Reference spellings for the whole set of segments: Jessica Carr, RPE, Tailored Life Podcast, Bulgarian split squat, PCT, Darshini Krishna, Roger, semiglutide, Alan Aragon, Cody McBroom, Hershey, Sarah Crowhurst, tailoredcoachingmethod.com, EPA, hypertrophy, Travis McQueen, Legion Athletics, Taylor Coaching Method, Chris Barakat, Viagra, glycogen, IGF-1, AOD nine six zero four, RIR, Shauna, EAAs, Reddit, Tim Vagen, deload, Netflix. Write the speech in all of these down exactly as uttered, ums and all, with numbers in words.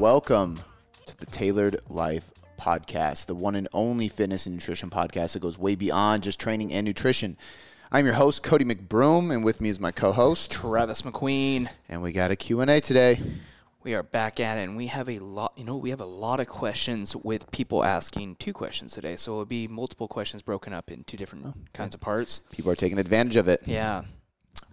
welcome to the Tailored Life Podcast, the one and only fitness and nutrition podcast that goes way beyond just training and nutrition. I'm your host, Cody McBroom, and with me is my co-host, Travis McQueen. And we got a Q and A today. We are back at it, and we have a lot, you know, we have a lot of questions with people asking two questions today. So it'll be multiple questions broken up in two different oh, kinds of parts. People are taking advantage of it. Yeah.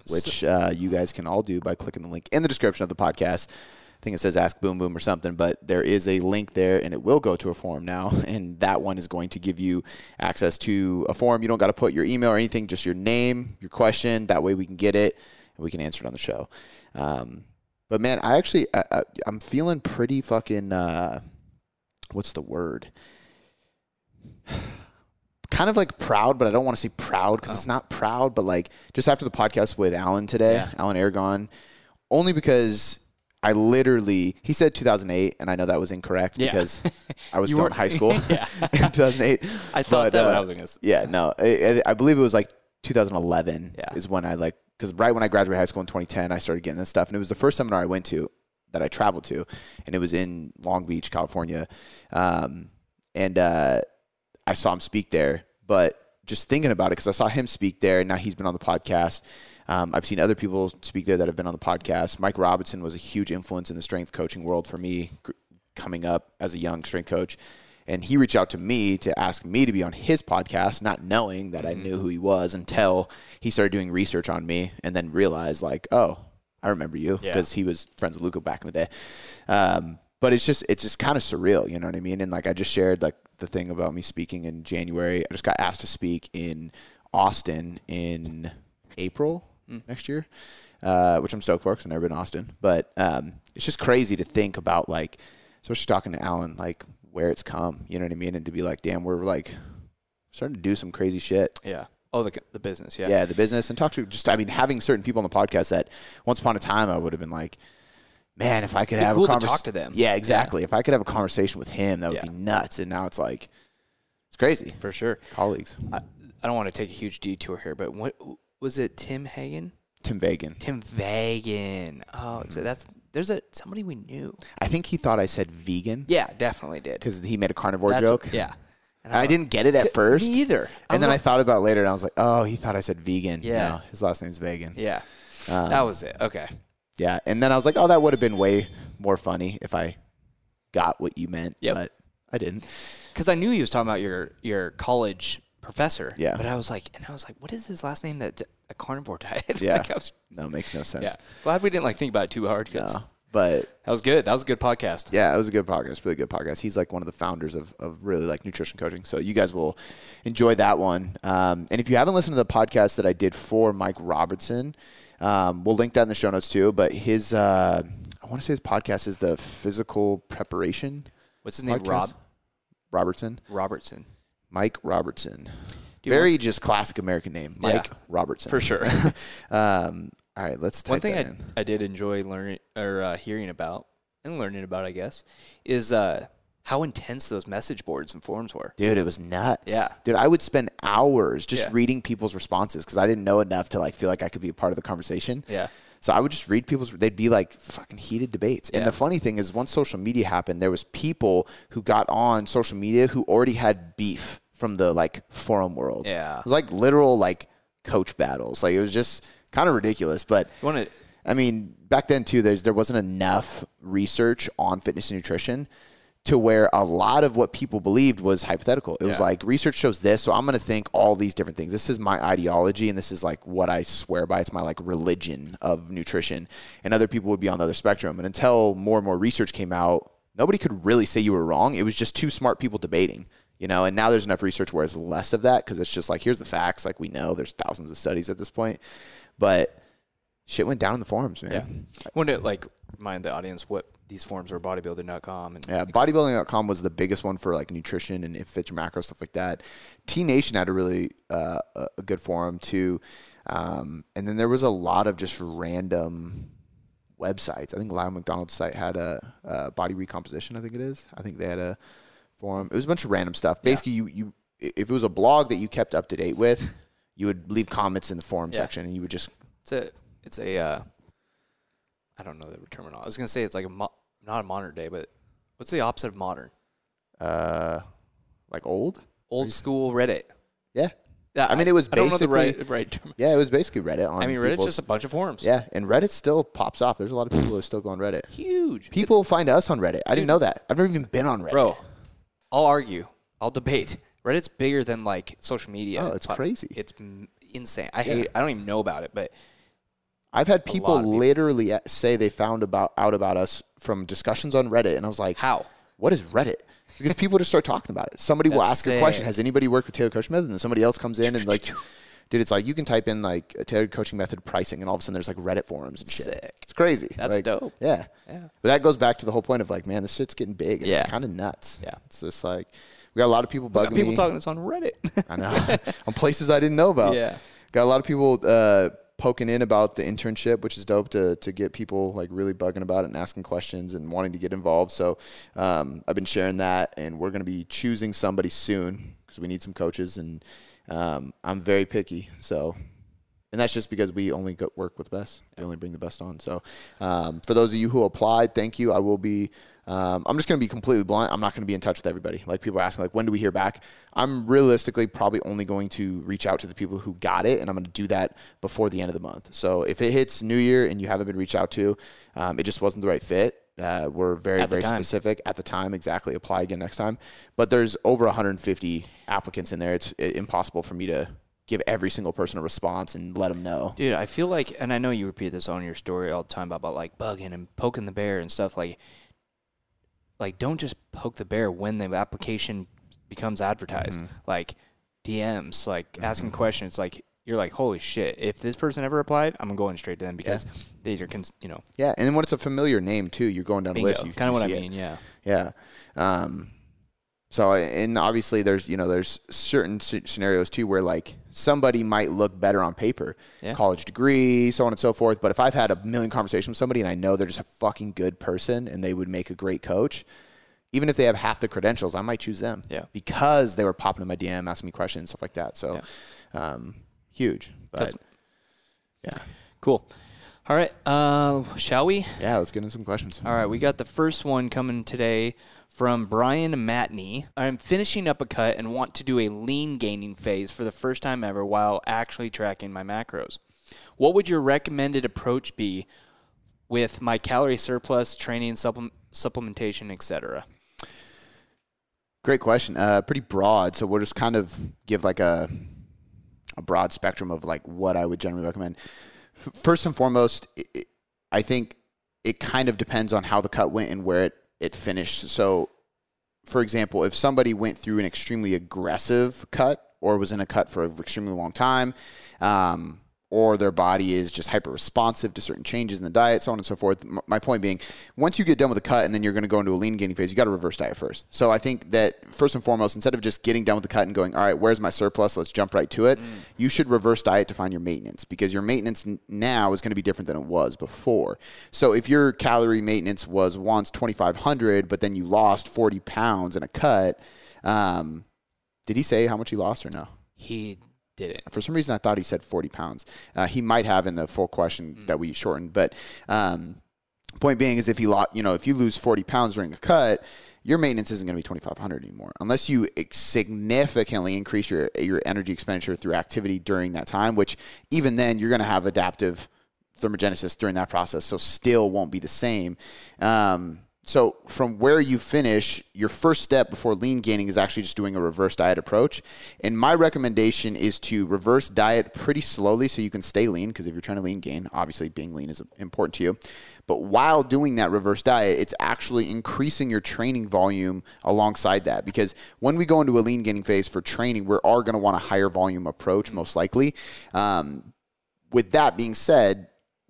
Which so, uh, you guys can all do by clicking the link in the description of the podcast. I think it says Ask Boom Boom or something, but there is a link there, and it will go to a form now, and that one is going to give you access to a form. You don't got to put your email or anything, just your name, your question. That way we can get it, and we can answer it on the show. Um, but, man, I actually I, I, I'm feeling pretty fucking, uh, what's the word? Kind of like proud, but I don't want to say proud because oh. it's not proud, but like just after the podcast with Alan today, yeah. Alan Aragon, only because – I literally, he said two thousand eight, and I know that was incorrect yeah. because I was still were, in high school yeah. in two thousand eight. I thought but, that uh, I was going to say. Yeah, no. I, I believe it was like two thousand eleven yeah. is when I like, because right when I graduated high school in twenty ten, I started getting this stuff. And it was the first seminar I went to that I traveled to, and it was in Long Beach, California. Um, and uh, I saw him speak there, but just thinking about it, because I saw him speak there, and now he's been on the podcast. Um, I've seen other people speak there that have been on the podcast. Mike Robinson was a huge influence in the strength coaching world for me gr- coming up as a young strength coach. And he reached out to me to ask me to be on his podcast, not knowing that I knew who he was until he started doing research on me and then realized like, oh, I remember you because yeah. he was friends with Luca back in the day. Um, but it's just, it's just kind of surreal. You know what I mean? And like, I just shared like the thing about me speaking in January. I just got asked to speak in Austin in April. Next year, uh, which I'm stoked for because I've never been to Austin. But um, it's just crazy to think about, like, especially talking to Alan, like, where it's come. You know what I mean? And to be like, damn, we're, like, starting to do some crazy shit. Yeah. Oh, the, the business, yeah. Yeah, the business. And talk to just, I mean, having certain people on the podcast that once upon a time I would have been like, man, if I could have cool a conversation. talk to them. Yeah, exactly. Yeah. If I could have a conversation with him, that would yeah. be nuts. And now it's like, it's crazy. For sure. Colleagues. I, I don't want to take a huge detour here, but what – was it Tim Hagen? Tim Vagen. Tim Vagen. Oh, so that's there's a somebody we knew. I think he thought I said vegan. Yeah, definitely did. Because he made a carnivore that's, joke. Yeah. And, and I, I didn't get it at first. Me either. I and then like, I thought about it later, and I was like, oh, he thought I said vegan. Yeah. No, his last name's Vagen. Yeah. Um, that was it. Okay. Yeah. And then I was like, oh, that would have been way more funny if I got what you meant. Yep. But I didn't. Because I knew he was talking about your, your college professor, yeah, but I was like, and I was like, what is his last name? That a carnivore diet? Yeah, like I was, no, makes no sense. Yeah, glad we didn't like think about it too hard. No, but that was good. That was a good podcast. Yeah, it was a good podcast. Really good podcast. He's like one of the founders of of really like nutrition coaching. So you guys will enjoy that one. Um, and if you haven't listened to the podcast that I did for Mike Robertson, um, we'll link that in the show notes too. But his, uh, I want to say his podcast is the Physical Preparation. What's his podcast? name? Rob Robertson. Robertson. Mike Robertson. Very just classic American name. Mike yeah, Robertson. For sure. um, all right, let's type One thing that I, in. I did enjoy learning or uh, hearing about and learning about, I guess, is uh, how intense those message boards and forums were. Dude, it was nuts. Yeah. Dude, I would spend hours just yeah. reading people's responses because I didn't know enough to like feel like I could be a part of the conversation. Yeah. So I would just read people's, they'd be like fucking heated debates. Yeah. And the funny thing is once social media happened, there was people who got on social media who already had beef from the like forum world. Yeah. It was like literal like coach battles. Like it was just kind of ridiculous. But you wanna, I mean, back then too, there's, there wasn't enough research on fitness and nutrition to where a lot of what people believed was hypothetical. It yeah. was like, research shows this, so I'm going to think all these different things. This is my ideology, and this is like what I swear by. It's my like religion of nutrition. And other people would be on the other spectrum. And until more and more research came out, nobody could really say you were wrong. It was just two smart people debating, you know? And now there's enough research where it's less of that because it's just like, here's the facts. Like we know there's thousands of studies at this point. But shit went down in the forums, man. Yeah. I wanted to like remind the audience what these forums are bodybuilding dot com. And yeah, bodybuilding dot com was the biggest one for like nutrition and it fits your macro, stuff like that. T Nation had a really uh, a good forum too. Um, and then there was a lot of just random websites. I think Lyle McDonald's site had a, a body recomposition, I think it is. I think they had a forum. It was a bunch of random stuff. Basically, yeah. you, you if it was a blog that you kept up to date with, you would leave comments in the forum yeah. section and you would just... It's a... It's a uh, I don't know the terminology. I was going to say it's like a mo- not a monitor day, but What's the opposite of modern? Uh, like old? Old school Reddit. Yeah. Yeah, I mean, it was I basically... I don't know the right, right term. Yeah, it was basically Reddit. On I mean, Reddit's just a bunch of forums. Yeah, and Reddit still pops off. There's a lot of people who are still go on Reddit. Huge. People it's, find us on Reddit. I dude, didn't know that. I've never even been on Reddit. Bro, I'll argue. I'll debate. Reddit's bigger than, like, social media. Oh, it's crazy. It's insane. I yeah. hate it. I don't even know about it, but... I've had people literally people. say they found about out about us from discussions on Reddit, and I was like... How? What is Reddit? Because people just start talking about it. Somebody That's will ask sick. a question. Has anybody worked with Taylor Coaching Method? And then somebody else comes in and like, dude, it's like you can type in like a Taylor Coaching Method pricing, and all of a sudden there's like Reddit forums and shit. Sick. It's crazy. That's like, dope. Yeah. yeah. But that goes back to the whole point of like, man, this shit's getting big. It's yeah. kind of nuts. Yeah. It's just like we got a lot of people bugging got people me. People talking it's on Reddit. I know. On places I didn't know about. Yeah. Got a lot of people uh, poking in about the internship, which is dope to to get people like really bugging about it and asking questions and wanting to get involved. So um, I've been sharing that, and we're going to be choosing somebody soon because we need some coaches, and um, I'm very picky. So, and that's just because we only go work with the best. We only bring the best on. So um, for those of you who applied, thank you. I will be, um, I'm just going to be completely blunt. I'm not going to be in touch with everybody. Like people are asking, like, when do we hear back? I'm realistically probably only going to reach out to the people who got it, and I'm going to do that before the end of the month. So if it hits New Year and you haven't been reached out to, um, it just wasn't the right fit. Uh, we're very, very specific at the time. Exactly. Apply again next time. But there's over one hundred fifty applicants in there. It's it, impossible for me to give every single person a response and let them know. Dude, I feel like, and I know you repeat this on your story all the time about, about like bugging and poking the bear and stuff. Like, like don't just poke the bear when the application becomes advertised. Mm-hmm. Like D Ms, like mm-hmm. asking questions. Like you're like, holy shit, if this person ever applied, I'm going straight to them because yeah. these are, cons- you know. Yeah, and then when it's a familiar name too, you're going down Bingo. the list. You kind of what I mean, it. yeah. Yeah. Um, So, and obviously there's, you know, there's certain scenarios too where like somebody might look better on paper, yeah. college degree, so on and so forth. But if I've had a million conversations with somebody and I know they're just a fucking good person and they would make a great coach, even if they have half the credentials, I might choose them yeah. because they were popping in my D M, asking me questions, stuff like that. So, yeah. um, huge, but yeah, cool. All right. Uh, shall we? Yeah, let's get into some questions. All right. We got the first one coming today from Brian Matney. I'm finishing up a cut and want to do a lean gaining phase for the first time ever while actually tracking my macros. What would your recommended approach be with my calorie surplus, training, supple- supplementation, et cetera? Great question. Uh, pretty broad. So we'll just kind of give like a, a broad spectrum of like what I would generally recommend. First and foremost, it, it, I think it kind of depends on how the cut went and where it, it finished. So, for example, if somebody went through an extremely aggressive cut or was in a cut for an extremely long time, um, or their body is just hyper-responsive to certain changes in the diet, so on and so forth. M- my point being, once you get done with the cut and then you're going to go into a lean gaining phase, you got to reverse diet first. So I think that first and foremost, instead of just getting done with the cut and going, all right, where's my surplus? Let's jump right to it. Mm. You should reverse diet to find your maintenance because your maintenance n- now is going to be different than it was before. So if your calorie maintenance was once twenty-five hundred, but then you lost forty pounds in a cut, um, did he say how much he lost or no? He Did it. For some reason, I thought he said forty pounds. Uh, he might have in the full question mm. that we shortened. But um, point being is if you lot, you know, if you lose forty pounds during a cut, your maintenance isn't going to be twenty-five hundred anymore unless you significantly increase your your energy expenditure through activity during that time, which even then you're going to have adaptive thermogenesis during that process. So still won't be the same. Um So from where you finish, your first step before lean gaining is actually just doing a reverse diet approach. And my recommendation is to reverse diet pretty slowly so you can stay lean, because if you're trying to lean gain, obviously being lean is important to you. But while doing that reverse diet, it's actually increasing your training volume alongside that, because when we go into a lean gaining phase for training, we are going to want a higher volume approach most likely. Um, with that being said,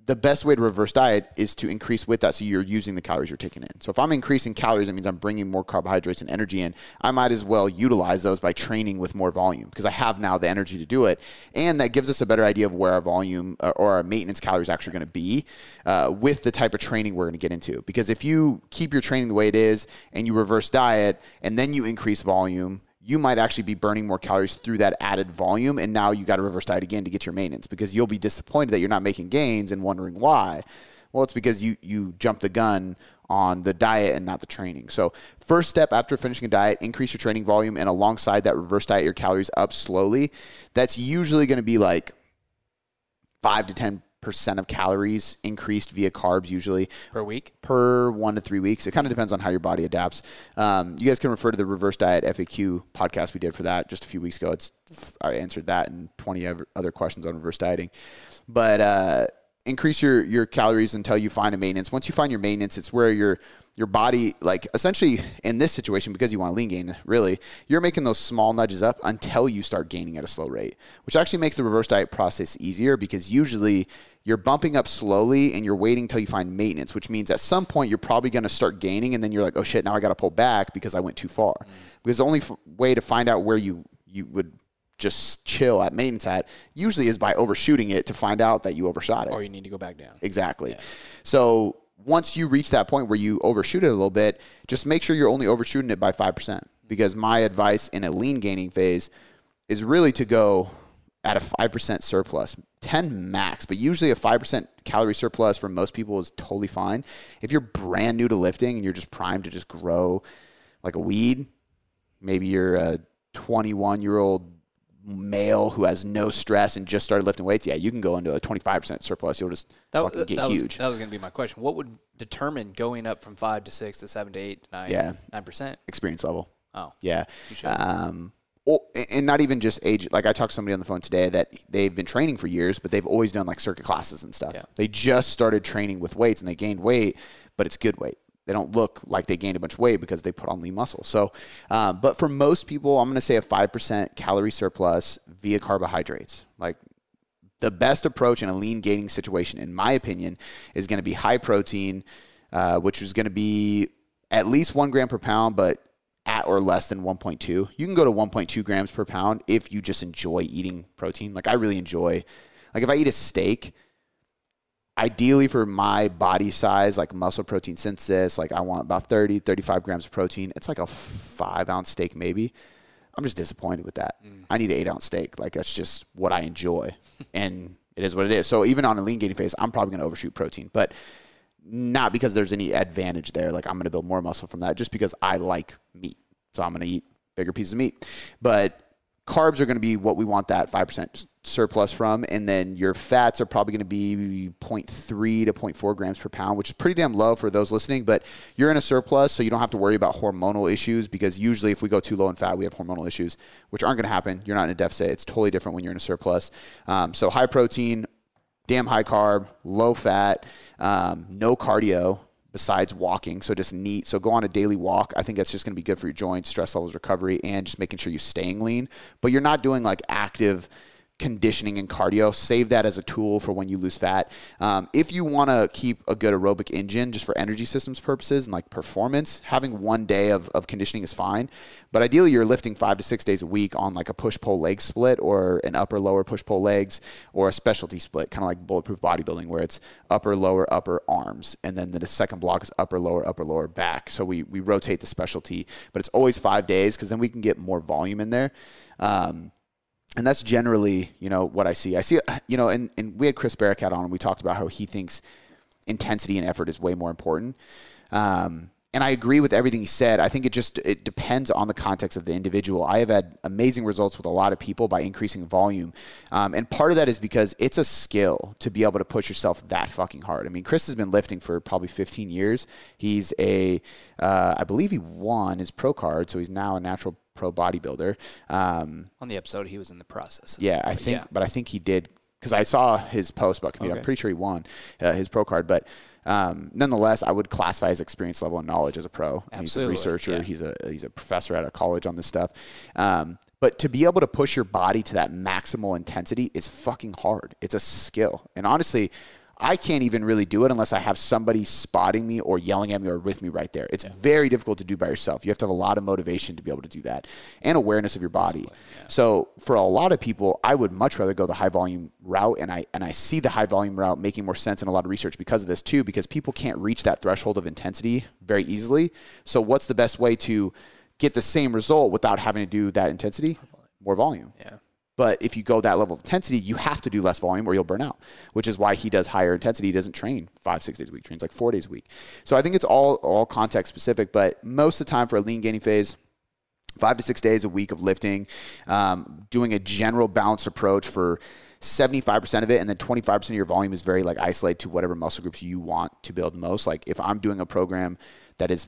the best way to reverse diet is to increase with that, so you're using the calories you're taking in. So if I'm increasing calories, that means I'm bringing more carbohydrates and energy in. I might as well utilize those by training with more volume because I have now the energy to do it. And that gives us a better idea of where our volume or our maintenance calories actually going to be uh, with the type of training we're going to get into. Because if you keep your training the way it is and you reverse diet and then you increase volume, you might actually be burning more calories through that added volume, and now you got to reverse diet again to get your maintenance because you'll be disappointed that you're not making gains and wondering why. Well, it's because you you jumped the gun on the diet and not the training. So first step after finishing a diet, increase your training volume, and alongside that reverse diet your calories up slowly. That's usually going to be like five to ten percent of calories increased via carbs, usually per week, per one to three weeks. It kind of depends on how your body adapts. Um, you guys can refer to the reverse diet F A Q podcast we did for that just a few weeks ago. It's I answered that and twenty other questions on reverse dieting, but uh, increase your your calories until you find a maintenance. Once you find your maintenance, it's where your your body, like essentially in this situation, because you want to lean gain, really, you're making those small nudges up until you start gaining at a slow rate, which actually makes the reverse diet process easier because usually you're bumping up slowly and you're waiting until you find maintenance, which means at some point you're probably going to start gaining and then you're like, oh shit, now I got to pull back because I went too far. Mm-hmm. Because the only f- way to find out where you, you would just chill at maintenance at usually is by overshooting it to find out that you overshot it. Or you need to go back down. Exactly. Yeah. So once you reach that point where you overshoot it a little bit, just make sure you're only overshooting it by five percent. Because my advice in a lean gaining phase is really to go at a five percent surplus, ten max, but usually a five percent calorie surplus for most people is totally fine. If you're brand new to lifting and you're just primed to just grow like a weed, maybe you're a twenty-one-year-old male who has no stress and just started lifting weights, yeah, you can go into a twenty-five percent surplus. You'll just that, fucking that, get that huge. Was, that was going to be my question. What would determine going up from five to six to seven to eight to nine? Yeah, nine percent experience level. Oh, yeah. Um, or, and not even just age. Like I talked to somebody on the phone today that they've been training for years, but they've always done like circuit classes and stuff. Yeah. They just started training with weights and they gained weight, but it's good weight. They don't look like they gained a bunch of weight because they put on lean muscle. So, um, but for most people, I'm going to say a five percent calorie surplus via carbohydrates. Like the best approach in a lean gaining situation, in my opinion, is going to be high protein, uh, which is going to be at least one gram per pound, but at or less than one point two. You can go to one point two grams per pound if you just enjoy eating protein. Like I really enjoy, like if I eat a steak, ideally for my body size, like muscle protein synthesis, like I want about thirty, thirty-five grams of protein. It's like a five ounce steak maybe. I'm just disappointed with that. Mm. I need an eight ounce steak. Like that's just what I enjoy. And it is what it is. So even on a lean gaining phase, I'm probably going to overshoot protein, but not because there's any advantage there. Like I'm going to build more muscle from that just because I like meat. So I'm going to eat bigger pieces of meat. But carbs are going to be what we want that five percent surplus from. And then your fats are probably going to be zero point three to zero point four grams per pound, which is pretty damn low for those listening. But you're in a surplus, so you don't have to worry about hormonal issues because usually if we go too low in fat, we have hormonal issues, which aren't going to happen. You're not in a deficit. It's totally different when you're in a surplus. Um, so high protein, damn high carb, low fat, um, no cardio besides walking. So just neat. So go on a daily walk. I think that's just going to be good for your joints, stress levels, recovery, and just making sure you're staying lean, but you're not doing like active conditioning and cardio. Save that as a tool for when you lose fat. Um, if you want to keep a good aerobic engine just for energy systems purposes and like performance, having one day of, of conditioning is fine, but ideally you're lifting five to six days a week on like a push pull leg split or an upper lower push pull legs or a specialty split, kind of like bulletproof bodybuilding where it's upper lower upper arms. And then the second block is upper lower upper lower back. So we, we rotate the specialty, but it's always five days because then we can get more volume in there. Um, And that's generally, you know, what I see. I see, you know, and, and we had Chris Barakat on and we talked about how he thinks intensity and effort is way more important. Um, and I agree with everything he said. I think it just, it depends on the context of the individual. I have had amazing results with a lot of people by increasing volume. Um, and part of that is because it's a skill to be able to push yourself that fucking hard. I mean, Chris has been lifting for probably fifteen years. He's a, uh, I believe he won his pro card. So he's now a natural pro bodybuilder. Um, on the episode, he was in the process. Yeah, I think, yeah. But I think he did because I saw his post about community. Okay. I'm pretty sure he won uh, his pro card, but um, nonetheless, I would classify his experience level and knowledge as a pro. Absolutely. He's a researcher. Yeah. He's a he's a professor at a college on this stuff. Um, but to be able to push your body to that maximal intensity is fucking hard. It's a skill, and honestly, I can't even really do it unless I have somebody spotting me or yelling at me or with me right there. It's yeah. very difficult to do by yourself. You have to have a lot of motivation to be able to do that and awareness of your body. Yeah. So for a lot of people, I would much rather go the high volume route. And I, and I see the high volume route making more sense in a lot of research because of this too, because people can't reach that threshold of intensity very easily. So what's the best way to get the same result without having to do that intensity? More volume. Yeah. But if you go that level of intensity, you have to do less volume or you'll burn out, which is why he does higher intensity. He doesn't train five, six days a week. He trains like four days a week. So I think it's all, all context specific, but most of the time for a lean gaining phase, five to six days a week of lifting, um, doing a general balanced approach for seventy-five percent of it, and then twenty-five percent of your volume is very like isolated to whatever muscle groups you want to build most. Like if I'm doing a program that is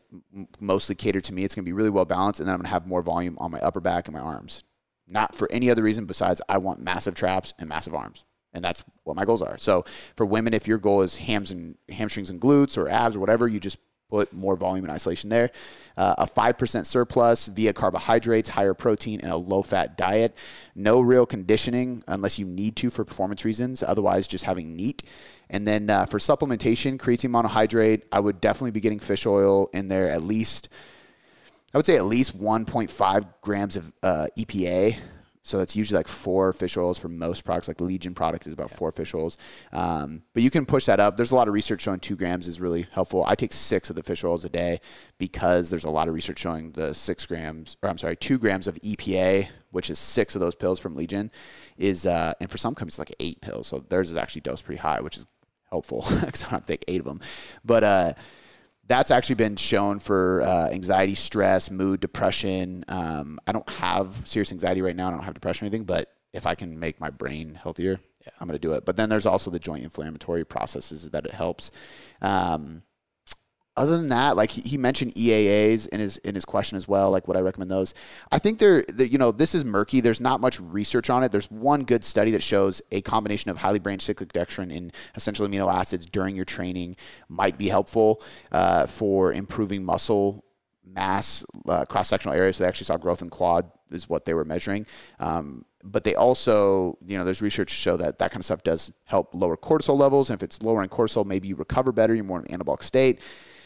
mostly catered to me, it's going to be really well balanced, and then I'm going to have more volume on my upper back and my arms. Not for any other reason besides I want massive traps and massive arms. And that's what my goals are. So for women, if your goal is hams and hamstrings and glutes or abs or whatever, you just put more volume and isolation there. Uh, a five percent surplus via carbohydrates, higher protein, and a low-fat diet. No real conditioning unless you need to for performance reasons. Otherwise, just having NEAT. And then uh, for supplementation, creatine monohydrate, I would definitely be getting fish oil in there at least. I would say at least one point five grams of uh, E P A. So that's usually like four fish oils for most products. Like Legion product is about four fish oils. Um, but you can push that up. There's a lot of research showing two grams is really helpful. I take six of the fish oils a day because there's a lot of research showing the six grams, or I'm sorry, two grams of E P A, which is six of those pills from Legion, is, uh, and for some companies like eight pills. So theirs is actually dosed pretty high, which is helpful because I don't take eight of them. But, uh, that's actually been shown for uh, anxiety, stress, mood, depression. Um, I don't have serious anxiety right now. I don't have depression or anything, but if I can make my brain healthier, yeah. I'm going to do it. But then there's also the joint inflammatory processes that it helps. Um, other than that, like he, he mentioned E A As in his in his question as well, like would I recommend those? I think they're, they're, you know, this is murky. There's not much research on it. There's one good study that shows a combination of highly branched cyclic dextrin and essential amino acids during your training might be helpful uh, for improving muscle mass, uh, cross-sectional area. So they actually saw growth in quad is what they were measuring. Um, but they also, you know, there's research to show that that kind of stuff does help lower cortisol levels. And if it's lowering cortisol, maybe you recover better, you're more in an anabolic state.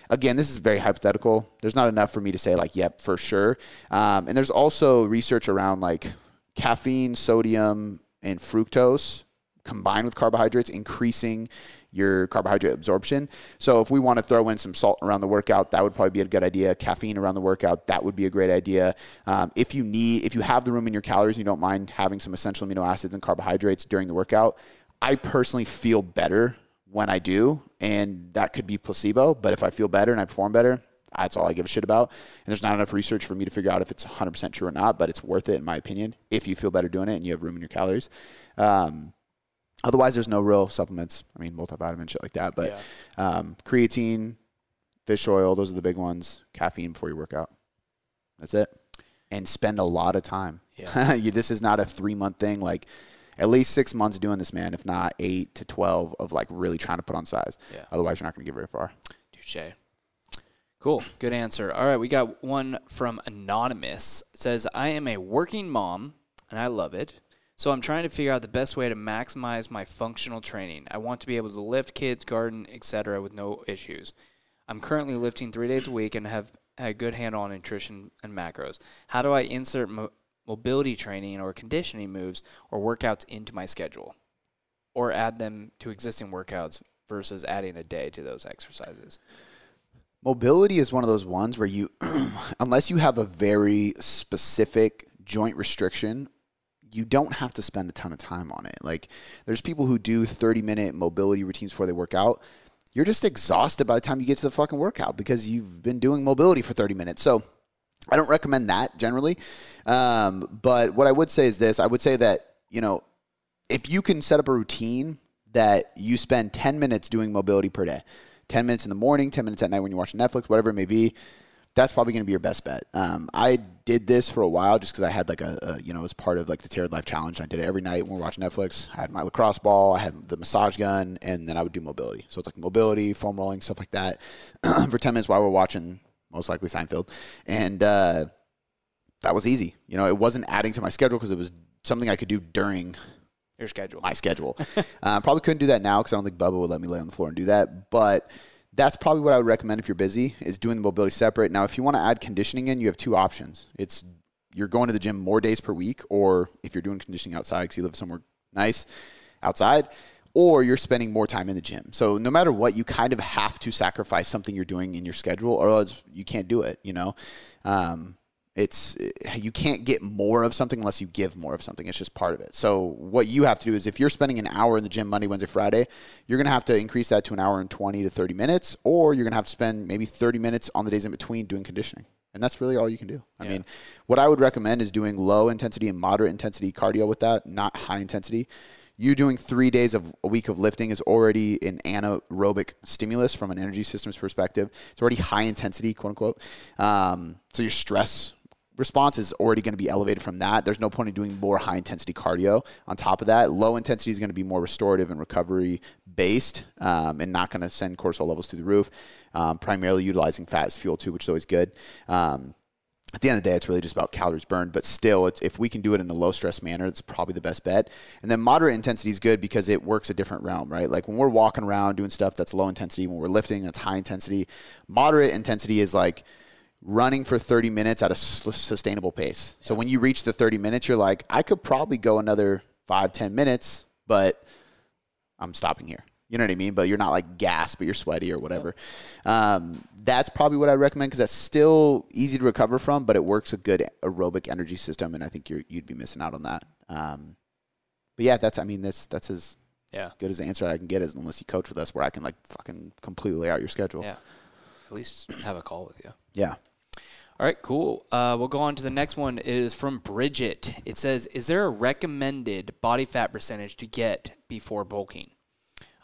Again, this is very hypothetical. There's not enough for me to say like, yep, for sure. Um, and there's also research around like caffeine, sodium, and fructose combined with carbohydrates, increasing your carbohydrate absorption. So if we want to throw in some salt around the workout, that would probably be a good idea. Caffeine around the workout, that would be a great idea. Um, if you need, if you have the room in your calories and you don't mind having some essential amino acids and carbohydrates during the workout, I personally feel better when I do, and that could be placebo, but if I feel better and I perform better, that's all I give a shit about. And there's not enough research for me to figure out if it's one hundred percent true or not, but it's worth it in my opinion if you feel better doing it and you have room in your calories. Um, otherwise, there's no real supplements. I mean, multivitamin, shit like that, but yeah. um, creatine, fish oil, those are the big ones, caffeine before you work out. That's it. And spend a lot of time. Yeah. you, this is not a three-month thing. Like, at least six months doing this, man, if not eight to twelve of like really trying to put on size. Yeah. Otherwise, you're not going to get very far. Touche. Cool. Good answer. All right. We got one from Anonymous. It says, I am a working mom and I love it. So I'm trying to figure out the best way to maximize my functional training. I want to be able to lift kids, garden, et cetera with no issues. I'm currently lifting three days a week and have a good handle on nutrition and macros. How do I insert mo- mobility training or conditioning moves or workouts into my schedule, or add them to existing workouts versus adding a day to those exercises? Mobility is one of those ones where you, unless you have a very specific joint restriction, you don't have to spend a ton of time on it. Like there's people who do thirty minute mobility routines before they work out. You're just exhausted by the time you get to the fucking workout because you've been doing mobility for thirty minutes. So I don't recommend that generally. Um, but what I would say is this. I would say that, you know, if you can set up a routine that you spend ten minutes doing mobility per day, ten minutes in the morning, ten minutes at night when you're watching Netflix, whatever it may be, that's probably going to be your best bet. Um, I did this for a while just because I had like a, a, you know, as part of like the Tailored Life Challenge. I did it every night when we're watching Netflix. I had my lacrosse ball, I had the massage gun, and then I would do mobility. So it's like mobility, foam rolling, stuff like that for ten minutes while we're watching most likely Seinfeld. And uh, that was easy. You know, it wasn't adding to my schedule because it was something I could do during your schedule, my schedule. uh, probably couldn't do that now because I don't think Bubba would let me lay on the floor and do that. But that's probably what I would recommend if you're busy, is doing the mobility separate. Now, if you want to add conditioning in, you have two options. It's you're going to the gym more days per week, or if you're doing conditioning outside because you live somewhere nice outside, or you're spending more time in the gym. So no matter what, you kind of have to sacrifice something you're doing in your schedule or else you can't do it, you know? Um, It's, you can't get more of something unless you give more of something. It's just part of it. So what you have to do is, if you're spending an hour in the gym Monday, Wednesday, Friday, you're going to have to increase that to an hour and twenty to thirty minutes, or you're going to have to spend maybe thirty minutes on the days in between doing conditioning. And that's really all you can do. I yeah. mean, what I would recommend is doing low intensity and moderate intensity cardio with that, not high intensity. You doing three days of a week of lifting is already an anaerobic stimulus from an energy systems perspective. It's already high intensity, quote unquote. Um, so your stress response is already going to be elevated from that. There's no point in doing more high intensity cardio on top of that. Low intensity is going to be more restorative and recovery based, um, and not going to send cortisol levels through the roof. Um, primarily utilizing fat as fuel too, which is always good. Um, At the end of the day, it's really just about calories burned, but still, it's, if we can do it in a low-stress manner, it's probably the best bet. And then moderate intensity is good because it works a different realm, right? Like when we're walking around doing stuff, that's low intensity. When we're lifting, that's high intensity. Moderate intensity is like running for thirty minutes at a sustainable pace. So when you reach the thirty minutes, you're like, I could probably go another five, ten minutes, but I'm stopping here. You know what I mean? But you're not like gassed, but you're sweaty or whatever. Um, that's probably what I recommend because that's still easy to recover from, but it works a good aerobic energy system, and I think you're, you'd be missing out on that. Um, but, yeah, that's I mean, that's that's as yeah. good as the answer I can get is unless you coach with us where I can, like, fucking completely lay out your schedule. Yeah. At least have a call with you. Yeah. All right, cool. Uh, we'll go on to the next one. It is from Bridget. It says, is there a recommended body fat percentage to get before bulking?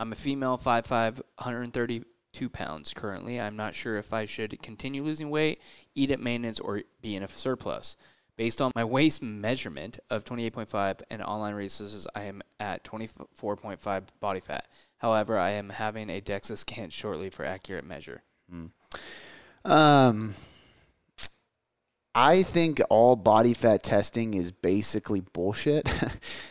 I'm a female, five foot five, one hundred thirty-two pounds currently. I'm not sure if I should continue losing weight, eat at maintenance, or be in a surplus. Based on my waist measurement of twenty-eight point five and online resources, I am at twenty-four point five body fat. However, I am having a DEXA scan shortly for accurate measure. Mm. Um, I think all body fat testing is basically bullshit.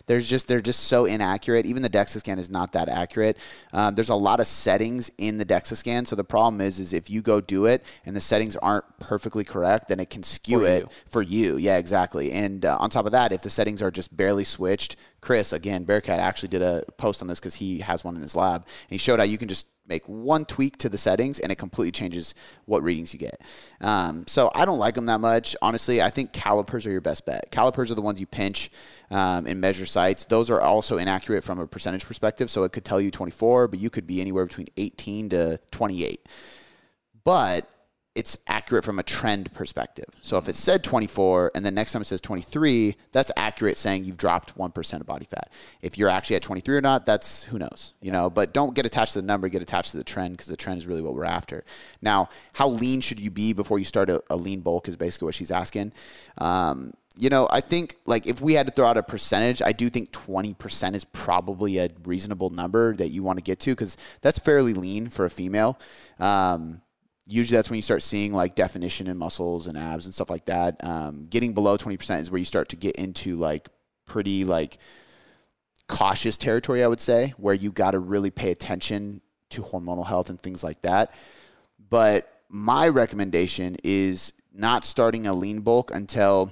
There's just they're just so inaccurate. Even the DEXA scan is not that accurate. Um, there's a lot of settings in the DEXA scan. So the problem is, is if you go do it and the settings aren't perfectly correct, then it can skew for it you. for you. Yeah, exactly. And uh, on top of that, if the settings are just barely switched, Chris, again, Barakat actually did a post on this because he has one in his lab, and he showed how you can just make one tweak to the settings, and it completely changes what readings you get. Um, so I don't like them that much. Honestly, I think calipers are your best bet. Calipers are the ones you pinch um, and measure sites. Those are also inaccurate from a percentage perspective, so it could tell you twenty-four, but you could be anywhere between eighteen to twenty-eight. But it's accurate from a trend perspective. So if it said twenty-four and the next time it says twenty-three, that's accurate saying you've dropped one percent of body fat. If you're actually at twenty-three or not, that's who knows, you know, but don't get attached to the number, get attached to the trend because the trend is really what we're after. Now, how lean should you be before you start a, a lean bulk is basically what she's asking. Um, you know, I think like if we had to throw out a percentage, I do think twenty percent is probably a reasonable number that you want to get to because that's fairly lean for a female. Um, Usually that's when you start seeing like definition in muscles and abs and stuff like that. Um, getting below twenty percent is where you start to get into like pretty like cautious territory, I would say, where you got to really pay attention to hormonal health and things like that. But my recommendation is not starting a lean bulk until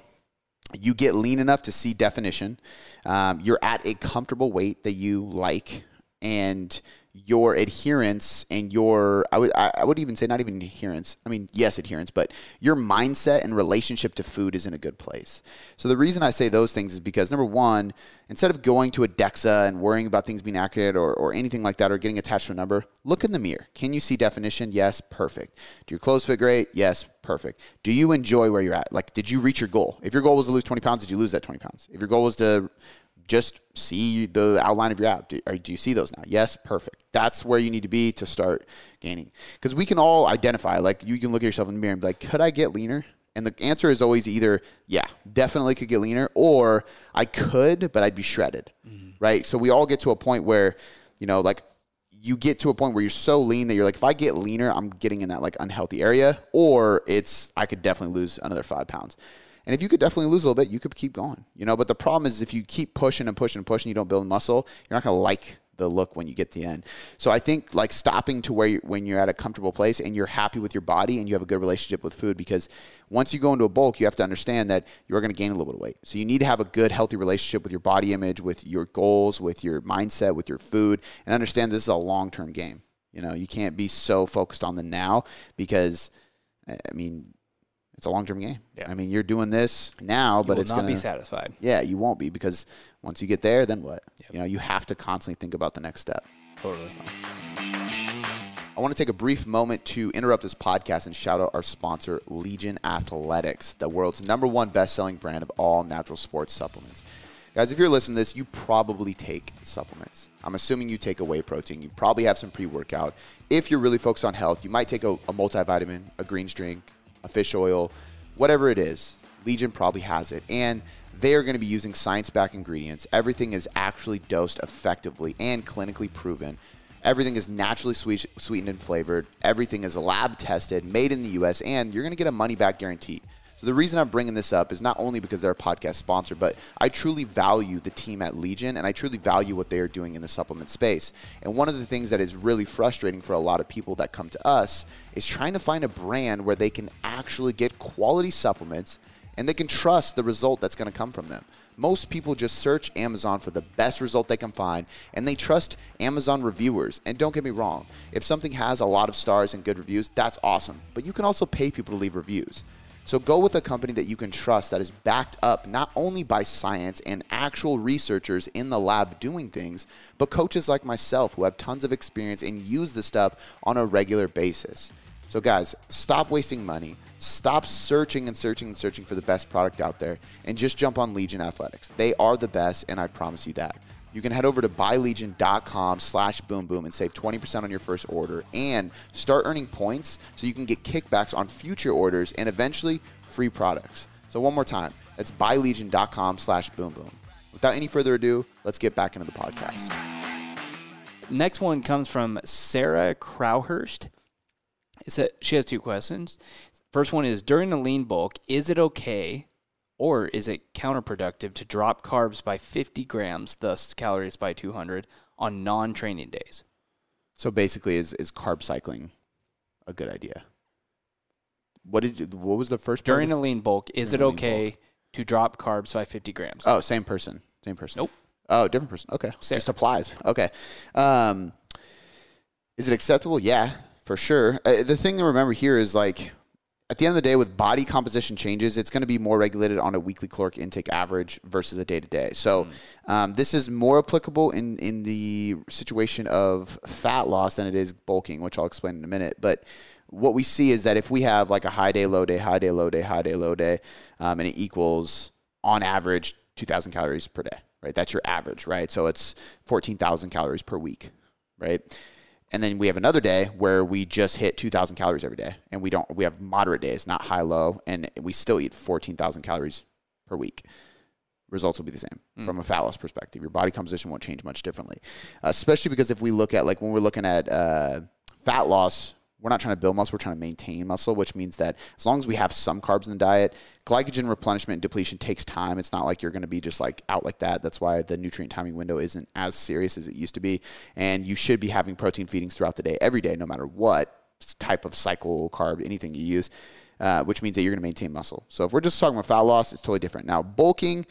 you get lean enough to see definition. Um, you're at a comfortable weight that you like, and your adherence and your, I would, I would even say not even adherence. I mean, yes, adherence, but your mindset and relationship to food is in a good place. So the reason I say those things is because number one, instead of going to a DEXA and worrying about things being accurate or, or anything like that, or getting attached to a number, look in the mirror. Can you see definition? Yes. Perfect. Do your clothes fit great? Yes. Perfect. Do you enjoy where you're at? Like, did you reach your goal? If your goal was to lose twenty pounds, did you lose that twenty pounds? If your goal was to just see the outline of your app. Do, or do you see those now? Yes, perfect. That's where you need to be to start gaining. Because we can all identify. Like, you can look at yourself in the mirror and be like, could I get leaner? And the answer is always either, yeah, definitely could get leaner, or I could, but I'd be shredded, mm-hmm. right? So we all get to a point where, you know, like, you get to a point where you're so lean that you're like, if I get leaner, I'm getting in that, like, unhealthy area, or it's I could definitely lose another five pounds. And if you could definitely lose a little bit, you could keep going, you know, but the problem is if you keep pushing and pushing and pushing, you don't build muscle, you're not going to like the look when you get to the end. So I think like stopping to where you, when you're at a comfortable place and you're happy with your body and you have a good relationship with food, because once you go into a bulk, you have to understand that you're going to gain a little bit of weight. So you need to have a good, healthy relationship with your body image, with your goals, with your mindset, with your food, and understand this is a long-term game. You know, you can't be so focused on the now because I mean, it's a long-term game. Yeah. I mean, you're doing this now, but it's going to be satisfied. Yeah, you won't be, because once you get there, then what? Yep. You know, you have to constantly think about the next step. Totally. I want to take a brief moment to interrupt this podcast and shout out our sponsor, Legion Athletics, the world's number one best-selling brand of all natural sports supplements. Guys, if you're listening to this, you probably take supplements. I'm assuming you take a whey protein. You probably have some pre-workout. If you're really focused on health, you might take a, a multivitamin, a greens drink, a fish oil, whatever it is. Legion probably has it. And they are going to be using science-backed ingredients. Everything is actually dosed effectively and clinically proven. Everything is naturally sweet, sweetened and flavored. Everything is lab-tested, made in the U S, and you're going to get a money-back guarantee. So the reason I'm bringing this up is not only because they're a podcast sponsor, but I truly value the team at Legion, and I truly value what they are doing in the supplement space. And one of the things that is really frustrating for a lot of people that come to us is trying to find a brand where they can actually get quality supplements and they can trust the result that's going to come from them. Most people just search Amazon for the best result they can find, and they trust Amazon reviewers. And don't get me wrong, if something has a lot of stars and good reviews, that's awesome. But you can also pay people to leave reviews. So go with a company that you can trust, that is backed up not only by science and actual researchers in the lab doing things, but coaches like myself who have tons of experience and use the stuff on a regular basis. So guys, stop wasting money. Stop searching and searching and searching for the best product out there, and just jump on Legion Athletics. They are the best, and I promise you that. You can head over to buylegion.com slash boomboom and save twenty percent on your first order and start earning points so you can get kickbacks on future orders and eventually free products. So one more time, that's buylegion.com slash boomboom. Without any further ado, let's get back into the podcast. Next one comes from Sarah Crowhurst. A, she has two questions. First one is, during a lean bulk, is it okay or is it counterproductive to drop carbs by fifty grams, thus calories by two hundred, on non-training days? So basically, is, is carb cycling a good idea? What did you, what was the first part? During a lean bulk, is it okay to drop carbs by fifty grams? Oh, same person. Same person. Nope. Oh, different person. Okay. Sarah. Just applies. Okay. Um, is it acceptable? Yeah, for sure. Uh, the thing to remember here is, like, at the end of the day, with body composition changes, it's going to be more regulated on a weekly caloric intake average versus a day-to-day. So um, this is more applicable in, in the situation of fat loss than it is bulking, which I'll explain in a minute. But what we see is that if we have like a high day, low day, high day, low day, high day, low day, um, and it equals on average two thousand calories per day, right? That's your average, right? So it's fourteen thousand calories per week, right? And then we have another day where we just hit two thousand calories every day, and we don't. We have moderate days, not high, low, and we still eat fourteen thousand calories per week. Results will be the same mm. from a fat loss perspective. Your body composition won't change much differently, uh, especially because if we look at, like, when we're looking at uh, fat loss, we're not trying to build muscle. We're trying to maintain muscle, which means that as long as we have some carbs in the diet, glycogen replenishment and depletion takes time. It's not like you're going to be just like out like that. That's why the nutrient timing window isn't as serious as it used to be. And you should be having protein feedings throughout the day, every day, no matter what type of cycle, carb, anything you use, uh, which means that you're going to maintain muscle. So if we're just talking about fat loss, it's totally different. Now, bulking,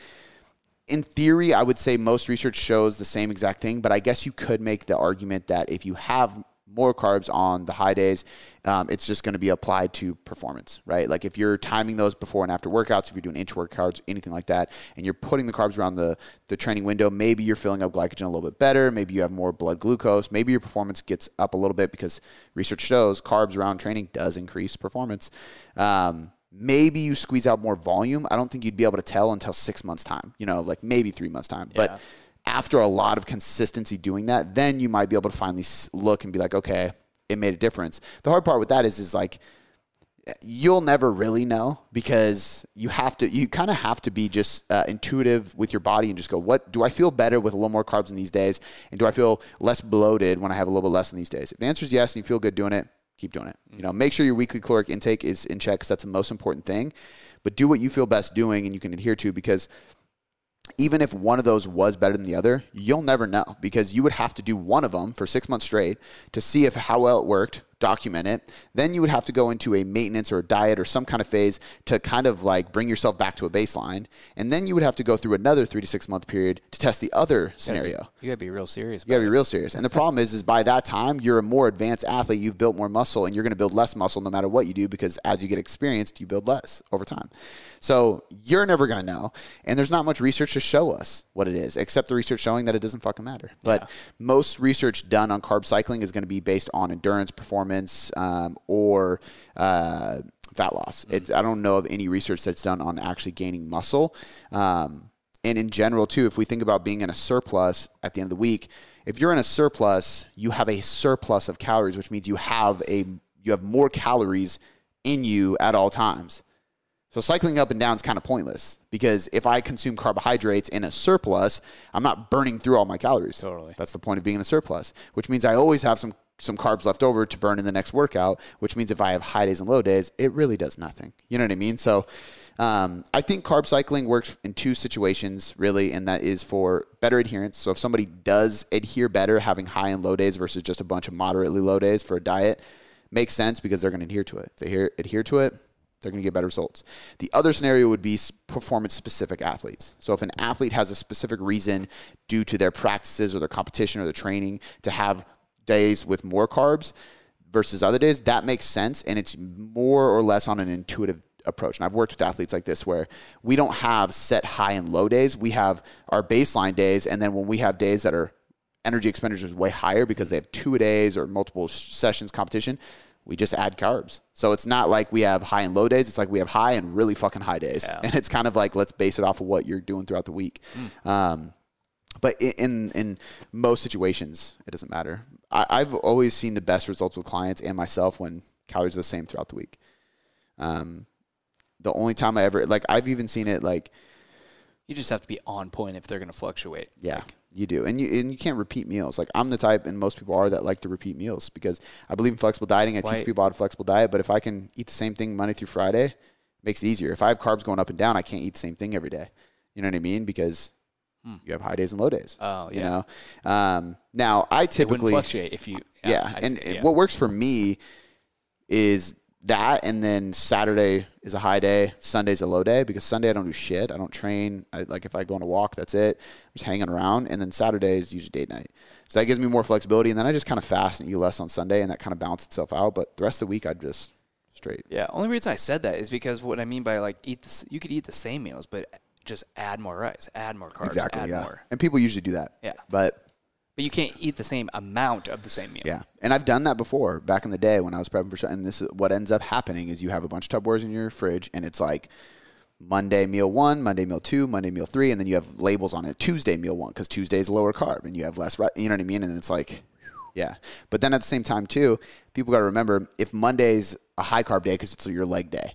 in theory, I would say most research shows the same exact thing, but I guess you could make the argument that if you have more carbs on the high days, um, it's just going to be applied to performance, right? Like if you're timing those before and after workouts, if you're doing inch workouts, anything like that, and you're putting the carbs around the, the training window, maybe you're filling up glycogen a little bit better. Maybe you have more blood glucose. Maybe your performance gets up a little bit because research shows carbs around training does increase performance. Um, maybe you squeeze out more volume. I don't think you'd be able to tell until six months time, you know, like maybe three months time, yeah. But after a lot of consistency doing that, then you might be able to finally look and be like, okay, it made a difference. The hard part with that is, is like, you'll never really know because you have to, you kind of have to be just uh, intuitive with your body and just go, what do I feel better with a little more carbs in these days? And do I feel less bloated when I have a little bit less in these days? If the answer is yes, and you feel good doing it, keep doing it. You know, make sure your weekly caloric intake is in check because that's the most important thing, but do what you feel best doing and you can adhere to, because even if one of those was better than the other, you'll never know because you would have to do one of them for six months straight to see if how well it worked document it. Then you would have to go into a maintenance or a diet or some kind of phase to kind of like bring yourself back to a baseline. And then you would have to go through another three to six month period to test the other scenario. You gotta be real serious. You gotta be real serious. And the problem is, is by that time, you're a more advanced athlete. You've built more muscle and you're going to build less muscle no matter what you do, because as you get experienced, you build less over time. So you're never going to know. And there's not much research to show us what it is, except the research showing that it doesn't fucking matter. But yeah. most research done on carb cycling is going to be based on endurance, performance, um, or uh, fat loss. Mm-hmm. It, I don't know of any research that's done on actually gaining muscle. Um, and in general, too, if we think about being in a surplus at the end of the week, if you're in a surplus, you have a surplus of calories, which means you have a you have more calories in you at all times. So cycling up and down is kind of pointless, because if I consume carbohydrates in a surplus, I'm not burning through all my calories. Totally. That's the point of being in a surplus, which means I always have some some carbs left over to burn in the next workout, which means if I have high days and low days, it really does nothing. You know what I mean? So um, I think carb cycling works in two situations, really, and that is for better adherence. So if somebody does adhere better, having high and low days versus just a bunch of moderately low days for a diet makes sense, because they're going to adhere to it. If they adhere, adhere to it, they're going to get better results. The other scenario would be performance-specific athletes. So if an athlete has a specific reason due to their practices or their competition or their training to have days with more carbs versus other days, that makes sense. And it's more or less on an intuitive approach. And I've worked with athletes like this where we don't have set high and low days. We have our baseline days. And then when we have days that are energy expenditure is way higher because they have two days or multiple sessions competition, we just add carbs. So it's not like we have high and low days. It's like we have high and really fucking high days. Yeah. And it's kind of like, let's base it off of what you're doing throughout the week. Mm. Um, But in in most situations, it doesn't matter. I, I've always seen the best results with clients and myself when calories are the same throughout the week. Um, the only time I ever, like, I've even seen it, like. You just have to be on point if they're going to fluctuate. Yeah, like, you do. And you and you can't repeat meals. Like, I'm the type, and most people are, that like to repeat meals, because I believe in flexible dieting. I right. teach people how to flexible diet. But if I can eat the same thing Monday through Friday, it makes it easier. If I have carbs going up and down, I can't eat the same thing every day. You know what I mean? Because you have high days and low days. Oh, yeah. You know? Um, now, I typically... It wouldn't fluctuate if you... Yeah. yeah. And see, yeah. what works for me is that, and then Saturday is a high day, Sunday's a low day, because Sunday I don't do shit. I don't train. I, like, if I go on a walk, that's it. I'm just hanging around. And then Saturday is usually date night. So that gives me more flexibility. And then I just kind of fast and eat less on Sunday, and that kind of balances itself out. But the rest of the week, I just straight. Yeah. Only reason I said that is because what I mean by, like, eat the, you could eat the same meals, but... Just add more rice, add more carbs, exactly, add yeah. more. And people usually do that. Yeah. But but you can't eat the same amount of the same meal. Yeah. And I've done that before back in the day when I was prepping for something. And this is what ends up happening is you have a bunch of Tupperwares in your fridge, and it's like Monday meal one, Monday meal two, Monday meal three, and then you have labels on it, Tuesday meal one, because Tuesday's lower carb and you have less rice. You know what I mean? And it's like, yeah. But then at the same time too, people got to remember, if Monday's a high carb day because it's your leg day,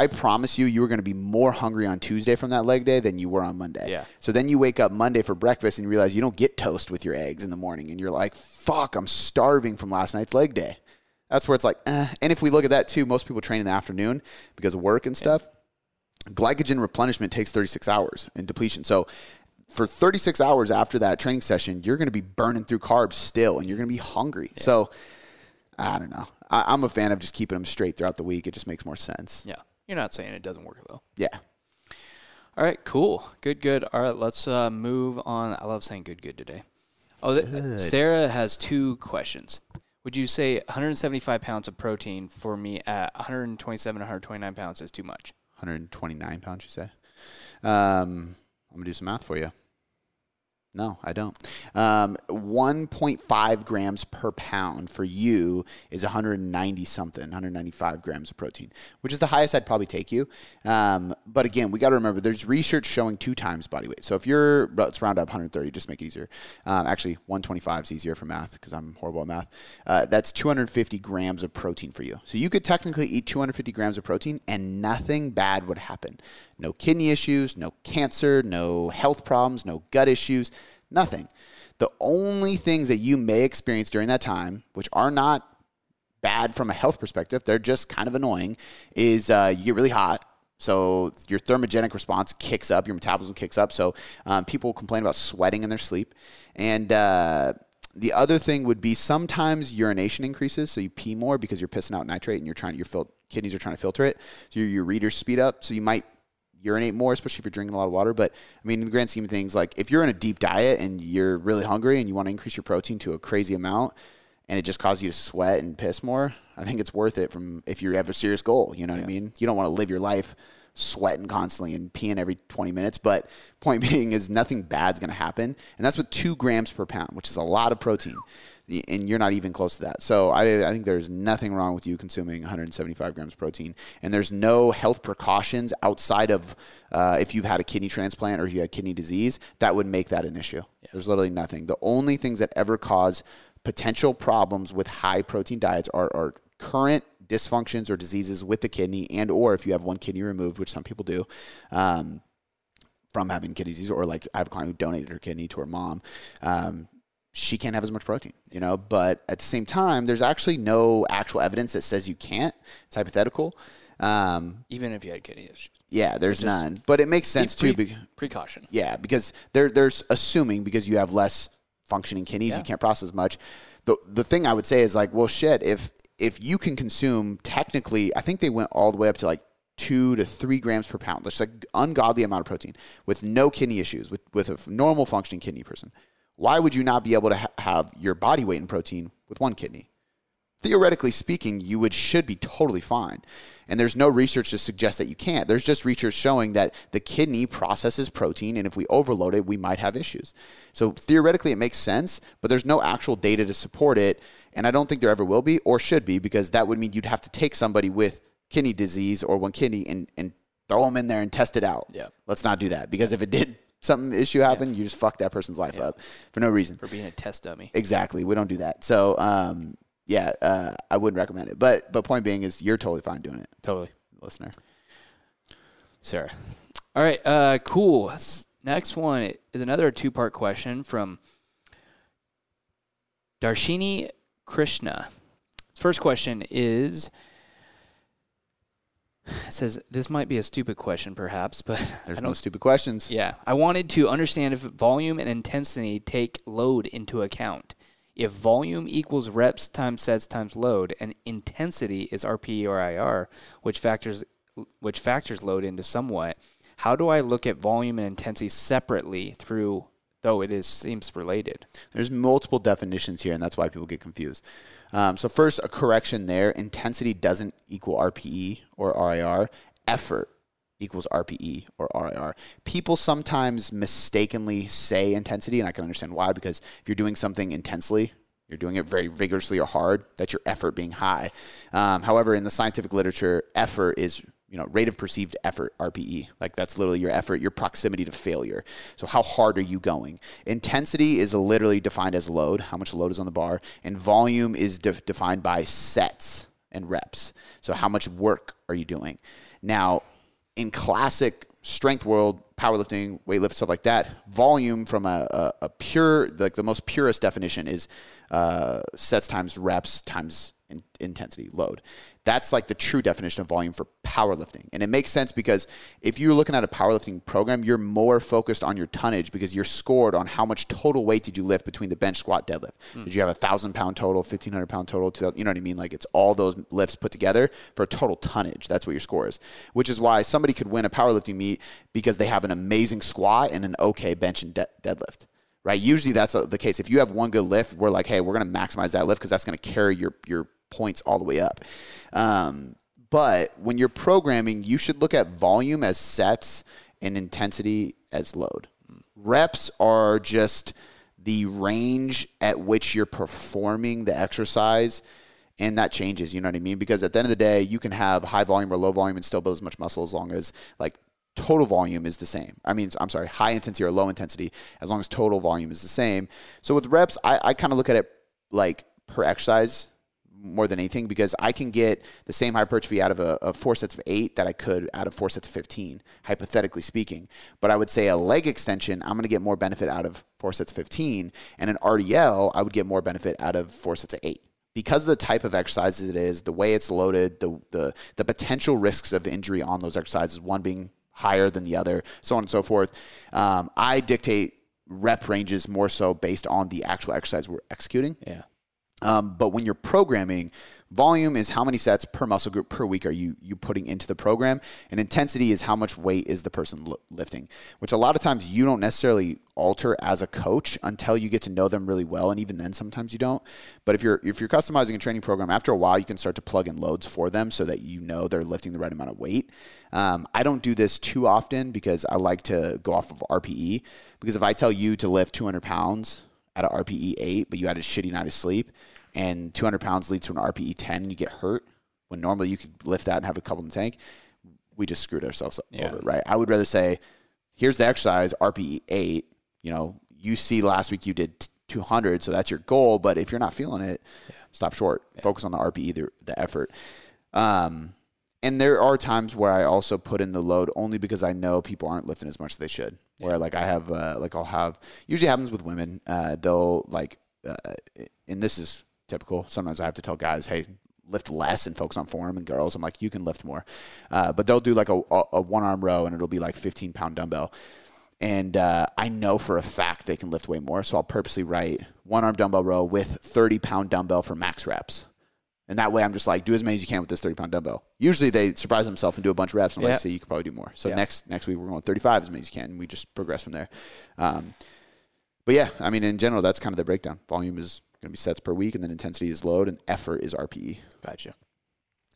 I promise you, you were going to be more hungry on Tuesday from that leg day than you were on Monday. Yeah. So then you wake up Monday for breakfast and you realize you don't get toast with your eggs in the morning. And you're like, fuck, I'm starving from last night's leg day. That's where it's like, eh. And if we look at that too, most people train in the afternoon because of work and stuff. Yeah. Glycogen replenishment takes thirty-six hours in depletion. So for thirty-six hours after that training session, you're going to be burning through carbs still, and you're going to be hungry. Yeah. So I don't know. I, I'm a fan of just keeping them straight throughout the week. It just makes more sense. Yeah. You're not saying it doesn't work, though. Yeah. All right, cool. Good, good. All right, let's uh, move on. I love saying good, good today. Oh, good. Sarah has two questions. Would you say one hundred seventy-five pounds of protein for me at one twenty-seven, one twenty-nine pounds is too much? one twenty-nine pounds, you say? Um, I'm going to do some math for you. No, I don't. Um, one point five grams per pound for you is one ninety something, one ninety-five grams of protein, which is the highest I'd probably take you. Um, but again, we got to remember there's research showing two times body weight. So if you're, let's round up one thirty, just make it easier. Um, actually, one twenty-five is easier for math because I'm horrible at math. Uh, that's two hundred fifty grams of protein for you. So you could technically eat two hundred fifty grams of protein and nothing bad would happen. No kidney issues, no cancer, no health problems, no gut issues. Nothing. The only things that you may experience during that time, which are not bad from a health perspective, they're just kind of annoying, is uh, you get really hot. So your thermogenic response kicks up, your metabolism kicks up. So um, people complain about sweating in their sleep. And uh, The other thing would be sometimes urination increases, so you pee more because you're pissing out nitrate and you're trying your fil- kidneys are trying to filter it. So your ureters speed up, so you might urinate more, especially if you're drinking a lot of water. But I mean, in the grand scheme of things, like if you're in a deep diet and you're really hungry and you want to increase your protein to a crazy amount, and it just causes you to sweat and piss more, I think it's worth it. From if you have a serious goal, you know what yeah. I mean. You don't want to live your life sweating constantly and peeing every twenty minutes. But point being is nothing bad's going to happen. And that's with two grams per pound, which is a lot of protein. And you're not even close to that. So I, I think there's nothing wrong with you consuming one hundred seventy-five grams protein. And there's no health precautions outside of uh, if you've had a kidney transplant or if you had kidney disease, that would make that an issue. Yeah. There's literally nothing. The only things that ever cause potential problems with high protein diets are, are current dysfunctions or diseases with the kidney, and or if you have one kidney removed, which some people do, um, from having kidney disease, or like I have a client who donated her kidney to her mom. Um, she can't have as much protein, you know, but at the same time, there's actually no actual evidence that says you can't. It's hypothetical. Um, Even if you had kidney issues. Yeah, there's none, but it makes sense pre- too. Be- precaution. Yeah, because they're, they're assuming because you have less functioning kidneys, yeah. you can't process much. The the thing I would say is like, well, shit, if, if you can consume technically, I think they went all the way up to like two to three grams per pound, which is like ungodly amount of protein with no kidney issues, with, with a normal functioning kidney person. Why would you not be able to ha- have your body weight in protein with one kidney? Theoretically speaking, you would should be totally fine. And there's no research to suggest that you can't. There's just research showing that the kidney processes protein, and if we overload it, we might have issues. So theoretically, it makes sense, but there's no actual data to support it. And I don't think there ever will be or should be, because that would mean you'd have to take somebody with kidney disease or one kidney and, and throw them in there and test it out. Yeah. Let's not do that, because if it did something issue happen, yeah. you just fuck that person's life yeah. up for no reason. For being a test dummy. Exactly. We don't do that. So, um, yeah, uh, I wouldn't recommend it. But but point being is you're totally fine doing it. Totally. Listener. Sarah. All right. Uh, cool. Next one is another two-part question from Darshini Krishna. First question is, it says, this might be a stupid question perhaps, but there's no stupid questions. Yeah. I wanted to understand if volume and intensity take load into account. If volume equals reps times sets times load, and intensity is R P E or I R, which factors which factors load into somewhat, how do I look at volume and intensity separately through, though it is seems related? There's multiple definitions here, and that's why people get confused. Um, so first, a correction there. Intensity doesn't equal R P E or R I R. Effort equals R P E or R I R. People sometimes mistakenly say intensity, and I can understand why, because if you're doing something intensely, you're doing it very vigorously or hard, that's your effort being high. Um, however, in the scientific literature, effort is, you know, rate of perceived effort, R P E. Like that's literally your effort, your proximity to failure. So how hard are you going? Intensity is literally defined as load, how much load is on the bar, and volume is de- defined by sets and reps. So how much work are you doing? Now, in classic strength world, powerlifting, weightlift, stuff like that, volume from a, a, a pure, like the most purest definition is uh, sets times reps times in, intensity, load. That's like the true definition of volume for powerlifting. And it makes sense because if you're looking at a powerlifting program, you're more focused on your tonnage because you're scored on how much total weight did you lift between the bench, squat, deadlift. Mm. Did you have a one thousand pound total, fifteen hundred pound total, two thousand, you know what I mean? Like it's all those lifts put together for a total tonnage. That's what your score is, which is why somebody could win a powerlifting meet because they have an amazing squat and an okay bench and de- deadlift. Right? Usually that's the case. If you have one good lift, we're like, hey, we're going to maximize that lift because that's going to carry your your points all the way up. Um, but when you're programming, you should look at volume as sets and intensity as load. Reps are just the range at which you're performing the exercise, and that changes, you know what I mean? Because at the end of the day, you can have high volume or low volume and still build as much muscle as long as like total volume is the same. I mean, I'm sorry, high intensity or low intensity, as long as total volume is the same. So with reps, I, I kind of look at it like per exercise more than anything, because I can get the same hypertrophy out of a, a four sets of eight that I could out of four sets of fifteen, hypothetically speaking. But I would say a leg extension, I'm going to get more benefit out of four sets of fifteen. And an R D L, I would get more benefit out of four sets of eight. Because of the type of exercises it is, the way it's loaded, the the the potential risks of injury on those exercises, one being higher than the other, so on and so forth. Um, I dictate rep ranges more so based on the actual exercise we're executing. Yeah. Um, but when you're programming, volume is how many sets per muscle group per week are you you putting into the program, and intensity is how much weight is the person li- lifting, which a lot of times you don't necessarily alter as a coach until you get to know them really well, and even then sometimes you don't. But if you're if you're customizing a training program, after a while you can start to plug in loads for them so that you know they're lifting the right amount of weight. Um, I don't do this too often because I like to go off of R P E, because if I tell you to lift two hundred pounds at an R P E eight, but you had a shitty night of sleep, and two hundred pounds leads to an R P E ten, and you get hurt when normally you could lift that and have a couple in the tank, we just screwed ourselves yeah. over, right? I would rather say, here's the exercise, R P E eight. You know, you see last week you did two hundred, so that's your goal, but if you're not feeling it, yeah. stop short. Yeah. Focus on the R P E, the, the effort. Um, and there are times where I also put in the load only because I know people aren't lifting as much as they should. Yeah. Where, like, I have, uh, like, I'll have, usually happens with women, uh, they'll, like, uh, and this is typical. Sometimes I have to tell guys, hey, lift less and focus on form, and girls, I'm like, you can lift more. Uh, but they'll do like a, a one-arm row, and it'll be like fifteen-pound dumbbell. And uh, I know for a fact they can lift way more, so I'll purposely write one-arm dumbbell row with thirty-pound dumbbell for max reps. And that way I'm just like, do as many as you can with this thirty-pound dumbbell. Usually they surprise themselves and do a bunch of reps, and I'm yeah. like, see, you could probably do more. So yeah. next next week we're going thirty-five as many as you can, and we just progress from there. Um, but, yeah, I mean, in general, that's kind of the breakdown. Volume is going to be sets per week, and then intensity is load, and effort is R P E. Gotcha.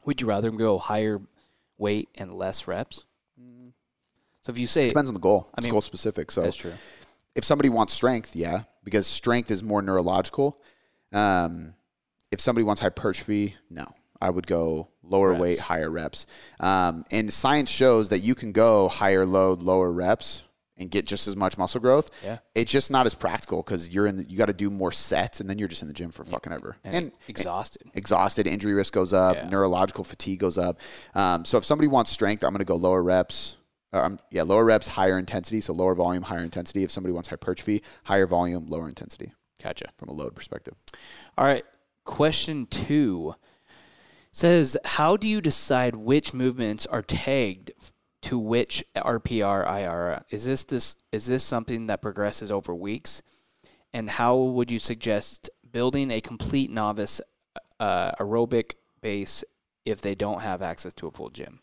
Would you rather go higher weight and less reps? Mm. So if you say... It depends on the goal. I it's mean, goal-specific. So that's true. If somebody wants strength, yeah, because strength is more neurological. Um, if somebody wants hypertrophy, no. I would go lower reps. Weight, higher reps. Um, and science shows that you can go higher load, lower reps, and get just as much muscle growth. Yeah. It's just not as practical because you're in the, you got to do more sets, and then you're just in the gym for yeah. fucking ever. And, and exhausted. And exhausted. Injury risk goes up. Yeah. Neurological fatigue goes up. Um, so if somebody wants strength, I'm going to go lower reps. Um, yeah, lower reps, higher intensity. So lower volume, higher intensity. If somebody wants hypertrophy, higher volume, lower intensity. Gotcha. From a load perspective. All right. Question two says, how do you decide which movements are tagged to which R P R, I R? Is this this is this something that progresses over weeks? And how would you suggest building a complete novice uh, aerobic base if they don't have access to a full gym?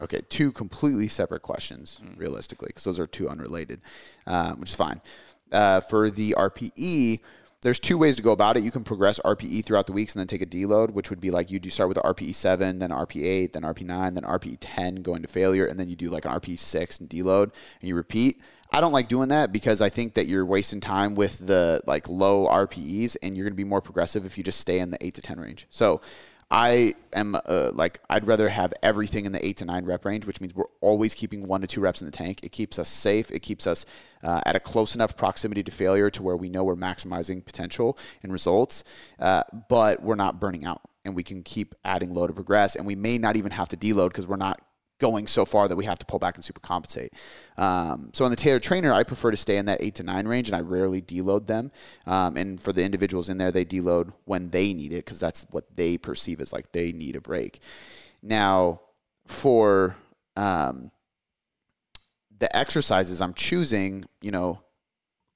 Okay, two completely separate questions, mm. realistically, because those are two unrelated, um, which is fine. Uh, for the R P E, there's two ways to go about it. You can progress R P E throughout the weeks and then take a deload, which would be like you do start with R P E seven, then R P E eight, then R P E nine, then R P E ten going to failure, and then you do like an R P E six and deload, and you repeat. I don't like doing that because I think that you're wasting time with the like low R P Es, and you're going to be more progressive if you just stay in the eight to ten range. So I am uh, like I'd rather have everything in the eight to nine rep range, which means we're always keeping one to two reps in the tank. It keeps us safe. It keeps us Uh, at a close enough proximity to failure to where we know we're maximizing potential and results, uh, but we're not burning out, and we can keep adding load to progress, and we may not even have to deload because we're not going so far that we have to pull back and super compensate. Um, so on the Taylor Trainer, I prefer to stay in that eight to nine range, and I rarely deload them. Um, and for the individuals in there, they deload when they need it because that's what they perceive as like they need a break. Now for... Um, the exercises I'm choosing, you know,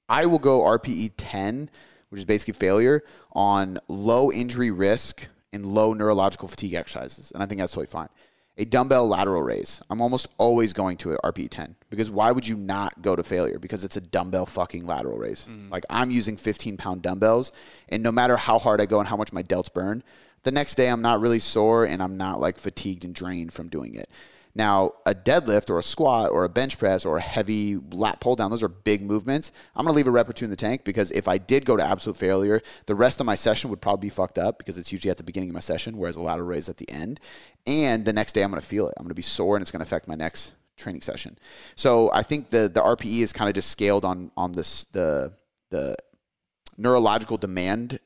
I will go R P E ten, which is basically failure, on low injury risk and low neurological fatigue exercises. And I think that's totally fine. A dumbbell lateral raise, I'm almost always going to an R P E ten because why would you not go to failure? Because it's a dumbbell fucking lateral raise. Mm-hmm. Like I'm using fifteen pound dumbbells, and no matter how hard I go and how much my delts burn, the next day I'm not really sore and I'm not like fatigued and drained from doing it. Now, a deadlift or a squat or a bench press or a heavy lat pull down, those are big movements. I'm going to leave a rep or two in the tank because if I did go to absolute failure, the rest of my session would probably be fucked up because it's usually at the beginning of my session, whereas a lateral raise at the end. And the next day I'm going to feel it. I'm going to be sore and it's going to affect my next training session. So I think the the R P E is kind of just scaled on on this the the neurological demand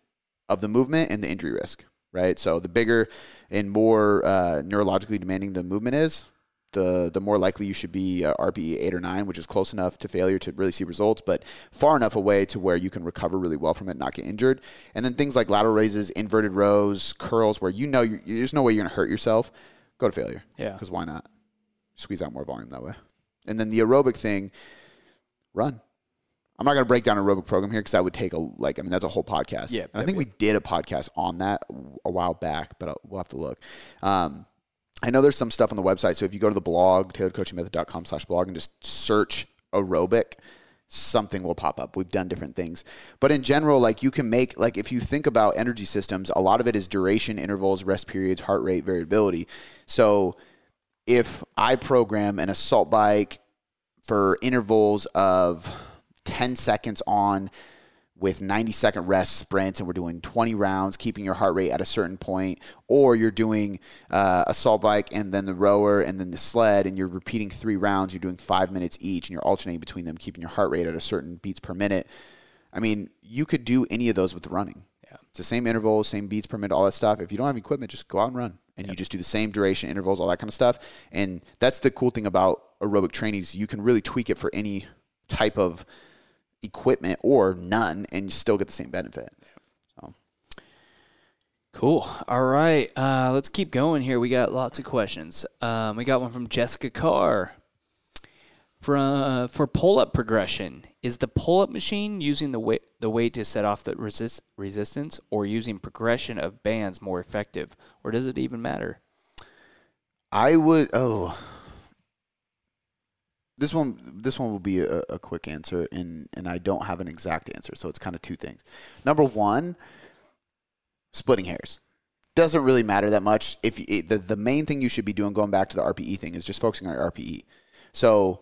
of the movement and the injury risk, right? So the bigger and more uh, neurologically demanding the movement is, the the more likely you should be uh, R P E eight or nine, which is close enough to failure to really see results, but far enough away to where you can recover really well from it and not get injured. And then things like lateral raises, inverted rows, curls, where you know you're, there's no way you're going to hurt yourself, go to failure. Yeah. Because why not? Squeeze out more volume that way. And then the aerobic thing, run. I'm not going to break down an aerobic program here because that would take a, like, I mean, that's a whole podcast. Yeah, and I think we did a podcast on that a while back, but we'll have to look. Um, I know there's some stuff on the website. So if you go to the blog, tailored coaching method dot com slash blog, and just search aerobic, something will pop up. We've done different things. But in general, like, you can make, like, if you think about energy systems, a lot of it is duration, intervals, rest periods, heart rate, variability. So if I program an assault bike for intervals of ten seconds on with ninety second rest sprints, and we're doing twenty rounds, keeping your heart rate at a certain point, or you're doing uh, assault bike and then the rower and then the sled, and you're repeating three rounds, you're doing five minutes each, and you're alternating between them, keeping your heart rate at a certain beats per minute. I mean, you could do any of those with running. Yeah. It's the same intervals, same beats per minute, all that stuff. If you don't have equipment, just go out and run, and yep. you just do the same duration, intervals, all that kind of stuff. And that's the cool thing about aerobic training is you can really tweak it for any type of equipment or none, and you still get the same benefit. So. Cool. All right. Uh, let's keep going here. We got lots of questions. Um, we got one from Jessica Carr. For, uh, for pull-up progression, is the pull-up machine using the weight, the weight to set off the resist, resistance or using progression of bands more effective? Or does it even matter? I would... Oh... This one, this one will be a, a quick answer, and, and I don't have an exact answer, so it's kind of two things. Number one, splitting hairs. Doesn't really matter that much. If you, the, the main thing you should be doing, going back to the R P E thing, is just focusing on your R P E. So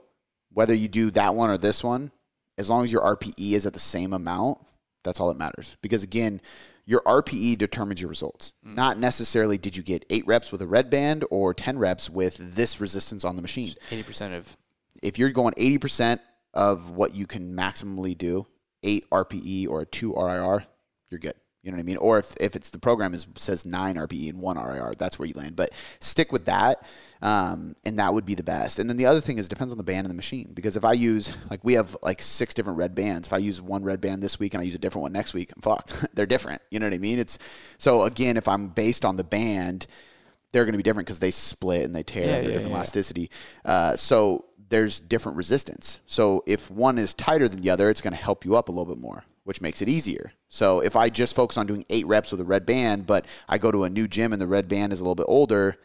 whether you do that one or this one, as long as your R P E is at the same amount, that's all that matters. Because, again, your R P E determines your results. Mm. Not necessarily did you get eight reps with a red band or ten reps with this resistance on the machine. eighty percent of... If you're going eighty percent of what you can maximally do, eight R P E or a two R I R, you're good. You know what I mean? Or if, if it's the program is says nine R P E and one R I R, that's where you land. But stick with that, um, and that would be the best. And then the other thing is it depends on the band and the machine. Because if I use, like, we have, like, six different red bands. If I use one red band this week and I use a different one next week, I'm fucked. They're different. You know what I mean? It's so, again, if I'm based on the band, they're going to be different because they split and they tear. Yeah, they're yeah, different yeah. elasticity. Uh, so... there's different resistance. So if one is tighter than the other, it's going to help you up a little bit more, which makes it easier. So if I just focus on doing eight reps with a red band, but I go to a new gym and the red band is a little bit older,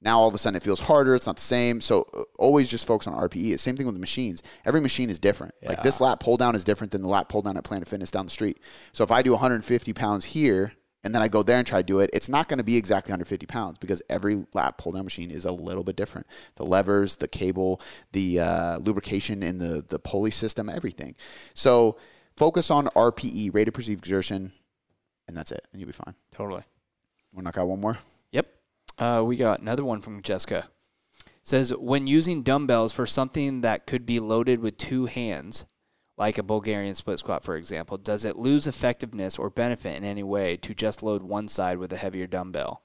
now all of a sudden it feels harder. It's not the same. So always just focus on R P E. Same thing with the machines. Every machine is different. Yeah. Like this lat pull down is different than the lat pull down at Planet Fitness down the street. So if I do one hundred fifty pounds here and then I go there and try to do it, it's not going to be exactly one hundred fifty pounds because every lat pull-down machine is a little bit different. The levers, the cable, the uh, lubrication in the, the pulley system, everything. So focus on R P E, rate of perceived exertion, and that's it, and you'll be fine. Totally. Want to knock out one more? Yep. Uh, we got another one from Jessica. It says, when using dumbbells for something that could be loaded with two hands, like a Bulgarian split squat, for example, does it lose effectiveness or benefit in any way to just load one side with a heavier dumbbell?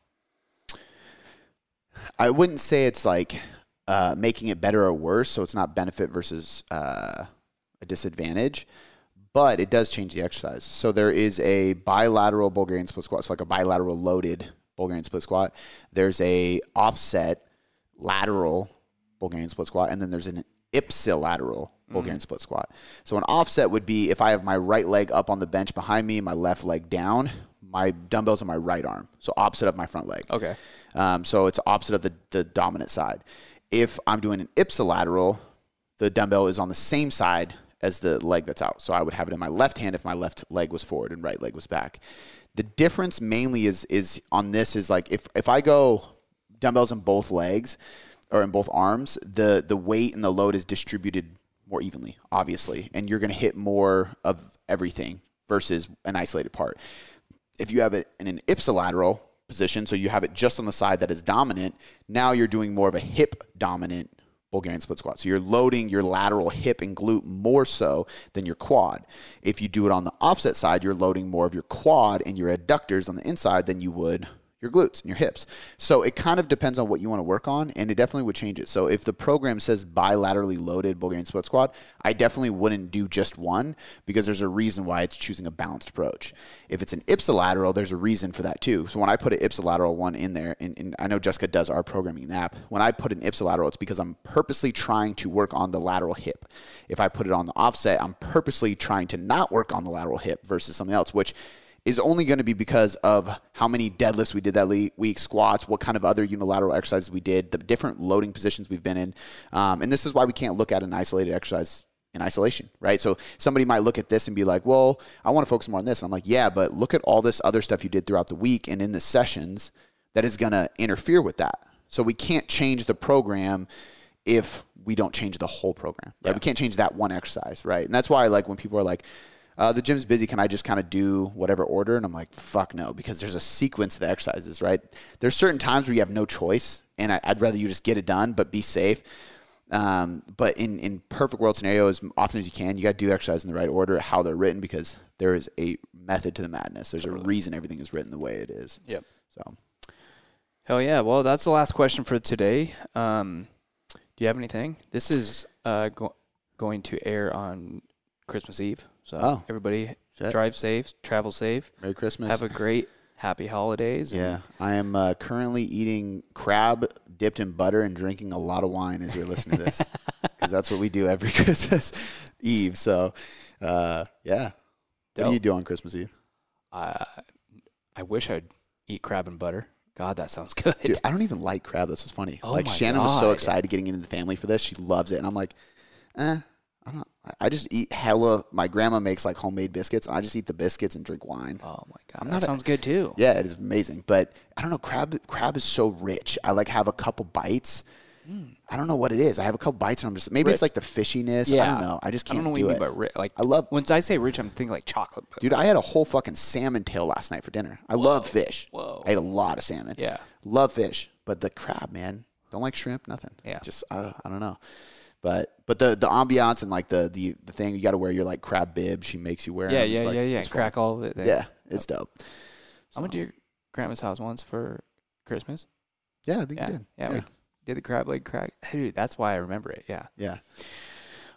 I wouldn't say it's like uh, making it better or worse, so it's not benefit versus uh, a disadvantage, but it does change the exercise. So there is a bilateral Bulgarian split squat, so like a bilateral loaded Bulgarian split squat. There's a offset lateral Bulgarian split squat, and then there's an ipsilateral Bulgarian mm. split squat. So an offset would be if I have my right leg up on the bench behind me, my left leg down, my dumbbells on my right arm. So opposite of my front leg. Okay. Um, so it's opposite of the, the dominant side. If I'm doing an ipsilateral, the dumbbell is on the same side as the leg that's out. So I would have it in my left hand if my left leg was forward and right leg was back. The difference mainly is is on this is like if, if I go dumbbells in both legs, or in both arms, the, the weight and the load is distributed more evenly, obviously. And you're going to hit more of everything versus an isolated part. If you have it in an ipsilateral position, so you have it just on the side that is dominant, now you're doing more of a hip-dominant Bulgarian split squat. So you're loading your lateral hip and glute more so than your quad. If you do it on the offset side, you're loading more of your quad and your adductors on the inside than you would your glutes and your hips. So it kind of depends on what you want to work on, and it definitely would change it. So if the program says bilaterally loaded Bulgarian split squat, I definitely wouldn't do just one, because there's a reason why it's choosing a balanced approach. If it's an ipsilateral, there's a reason for that too. So when I put an ipsilateral one in there, and, and I know Jessica does our programming in the app, when I put an ipsilateral, it's because I'm purposely trying to work on the lateral hip. If I put it on the offset, I'm purposely trying to not work on the lateral hip versus something else, which is only going to be because of how many deadlifts we did that week, squats, what kind of other unilateral exercises we did, the different loading positions we've been in. Um, and this is why we can't look at an isolated exercise in isolation, right? So somebody might look at this and be like, well, I want to focus more on this. And I'm like, yeah, but look at all this other stuff you did throughout the week and in the sessions that is going to interfere with that. So we can't change the program if we don't change the whole program, right? Yeah. We can't change that one exercise, right? And that's why, like, when people are like, Uh, the gym's busy, can I just kind of do whatever order? And I'm like, fuck no, because there's a sequence of the exercises, right? There's certain times where you have no choice, and I, I'd rather you just get it done, but be safe. Um, but in, in perfect world scenario, as often as you can, you got to do exercise in the right order, how they're written, because there is a method to the madness. There's totally a reason everything is written the way it is. Yep. So, hell yeah. Well, that's the last question for today. Um, do you have anything? This is uh, go going to air on Christmas Eve. So oh, everybody, shit. drive safe, travel safe. Merry Christmas. Have a great, happy holidays. Yeah. I am uh, currently eating crab dipped in butter and drinking a lot of wine as you're listening to this, because that's what we do every Christmas Eve. So, uh, yeah. Dope. What do you do on Christmas Eve? Uh, I wish I'd eat crab and butter. God, that sounds good. Dude, I don't even like crab. That's what's funny. Oh, like, Shannon God. was so excited getting into the family for this. She loves it. And I'm like, eh. I don't, I just eat hella. My grandma makes like homemade biscuits, and I just eat the biscuits and drink wine. Oh my God, I'm that not sounds a, good too. Yeah, it is amazing. But I don't know, crab crab is so rich. I like have a couple bites. Mm. I don't know what it is. I have a couple bites, and I'm just maybe rich. It's like the fishiness. Yeah. I don't know. I just can't I don't know do what you it. Mean by rich. Like I love when I say rich, I'm thinking like chocolate. But dude, I had a whole fucking salmon tail last night for dinner. I Whoa. love fish. Whoa, I ate a lot of salmon. Yeah, love fish, but the crab, man, don't like shrimp, nothing. Yeah, just uh, I don't know. But but the the ambiance and like the the, the thing you got to wear your like crab bib she makes you wear. Yeah yeah like, yeah yeah. Crack fun. all of it. There. Yeah, it's yep. dope. So. I went to your grandma's house once for Christmas. Yeah, I think yeah, you did. Yeah, yeah, we did the crab leg crack. Dude, that's why I remember it. Yeah. Yeah.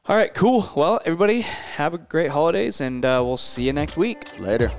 All right, cool. Well, everybody, have a great holidays, and uh, we'll see you next week. Later.